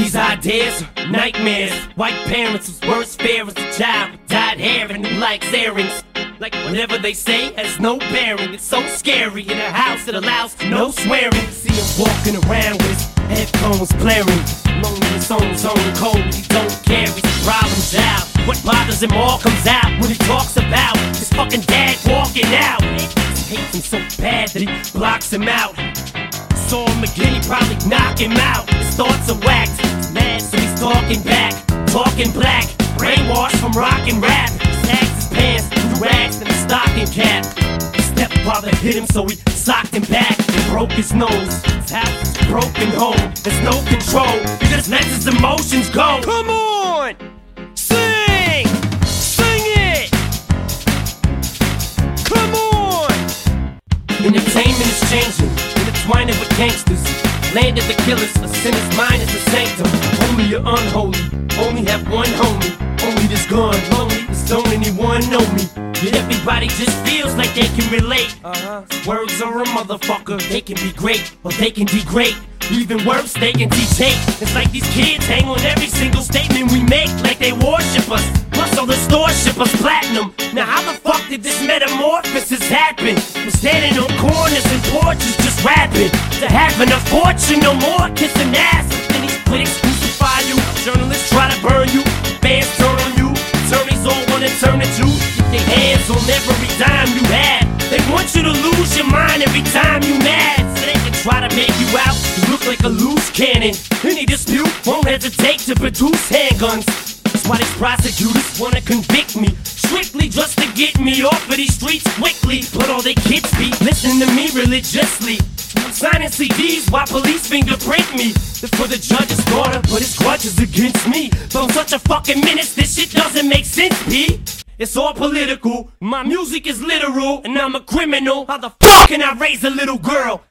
These ideas are nightmares. White parents whose worst fear was a child with dyed hair and who likes earrings. Like whatever they say has no bearing. It's so scary in a house that allows no swearing. See him walking around with headphones blaring. Lonely songs on the cold, he don't care, his problems out. What bothers him all comes out when he talks about his fucking dad walking out. He hates him so bad that he blocks him out. Saw McGee probably knock him out. His thoughts are whacked, he's mad so he's talking back. Talking black, brainwashed from rock and rap. Snags his pants, threw rags in a stocking cap. His stepfather hit him so he socked him back. Broke his nose, his house is broken home. There's no control, he just lets his emotions go. Come on! Sing! Sing it! Come on! Entertainment is changing, intertwining with gangsters. Land of the killers, a sinner's mind is a sanctum. Holy or unholy, only have one homie. Only this gun, lonely, this don't anyone know me. Yet everybody just feels like they can relate. Words are a motherfucker. They can be great, or they can degrade. Even worse, they can detate. It's like these kids hang on every single statement we make, like they worship us. Plus all the stores ship us platinum. Now how the fuck did this metamorphosis happen? We're standing on corners and porches just rapping. To having a fortune, no more kissing ass. Then these critics crucify you. Journalists try to burn you. Fans turn on you. Attorneys all wanna turn at you. Their hands on every dime you had. They want you to lose your mind every time you mad. So they can try to make you out, you look like a loose cannon. Any dispute won't hesitate to produce handguns. That's why these prosecutors wanna convict me, strictly just to get me off of these streets quickly. But all they kids be listening to me religiously. I'm signing CDs while police fingerprint me. It's for the judge's daughter, but his grudge is against me. So I'm such a fucking menace, this shit doesn't make sense, P. It's all political, my music is literal, and I'm a criminal. How the fuck can I raise a little girl?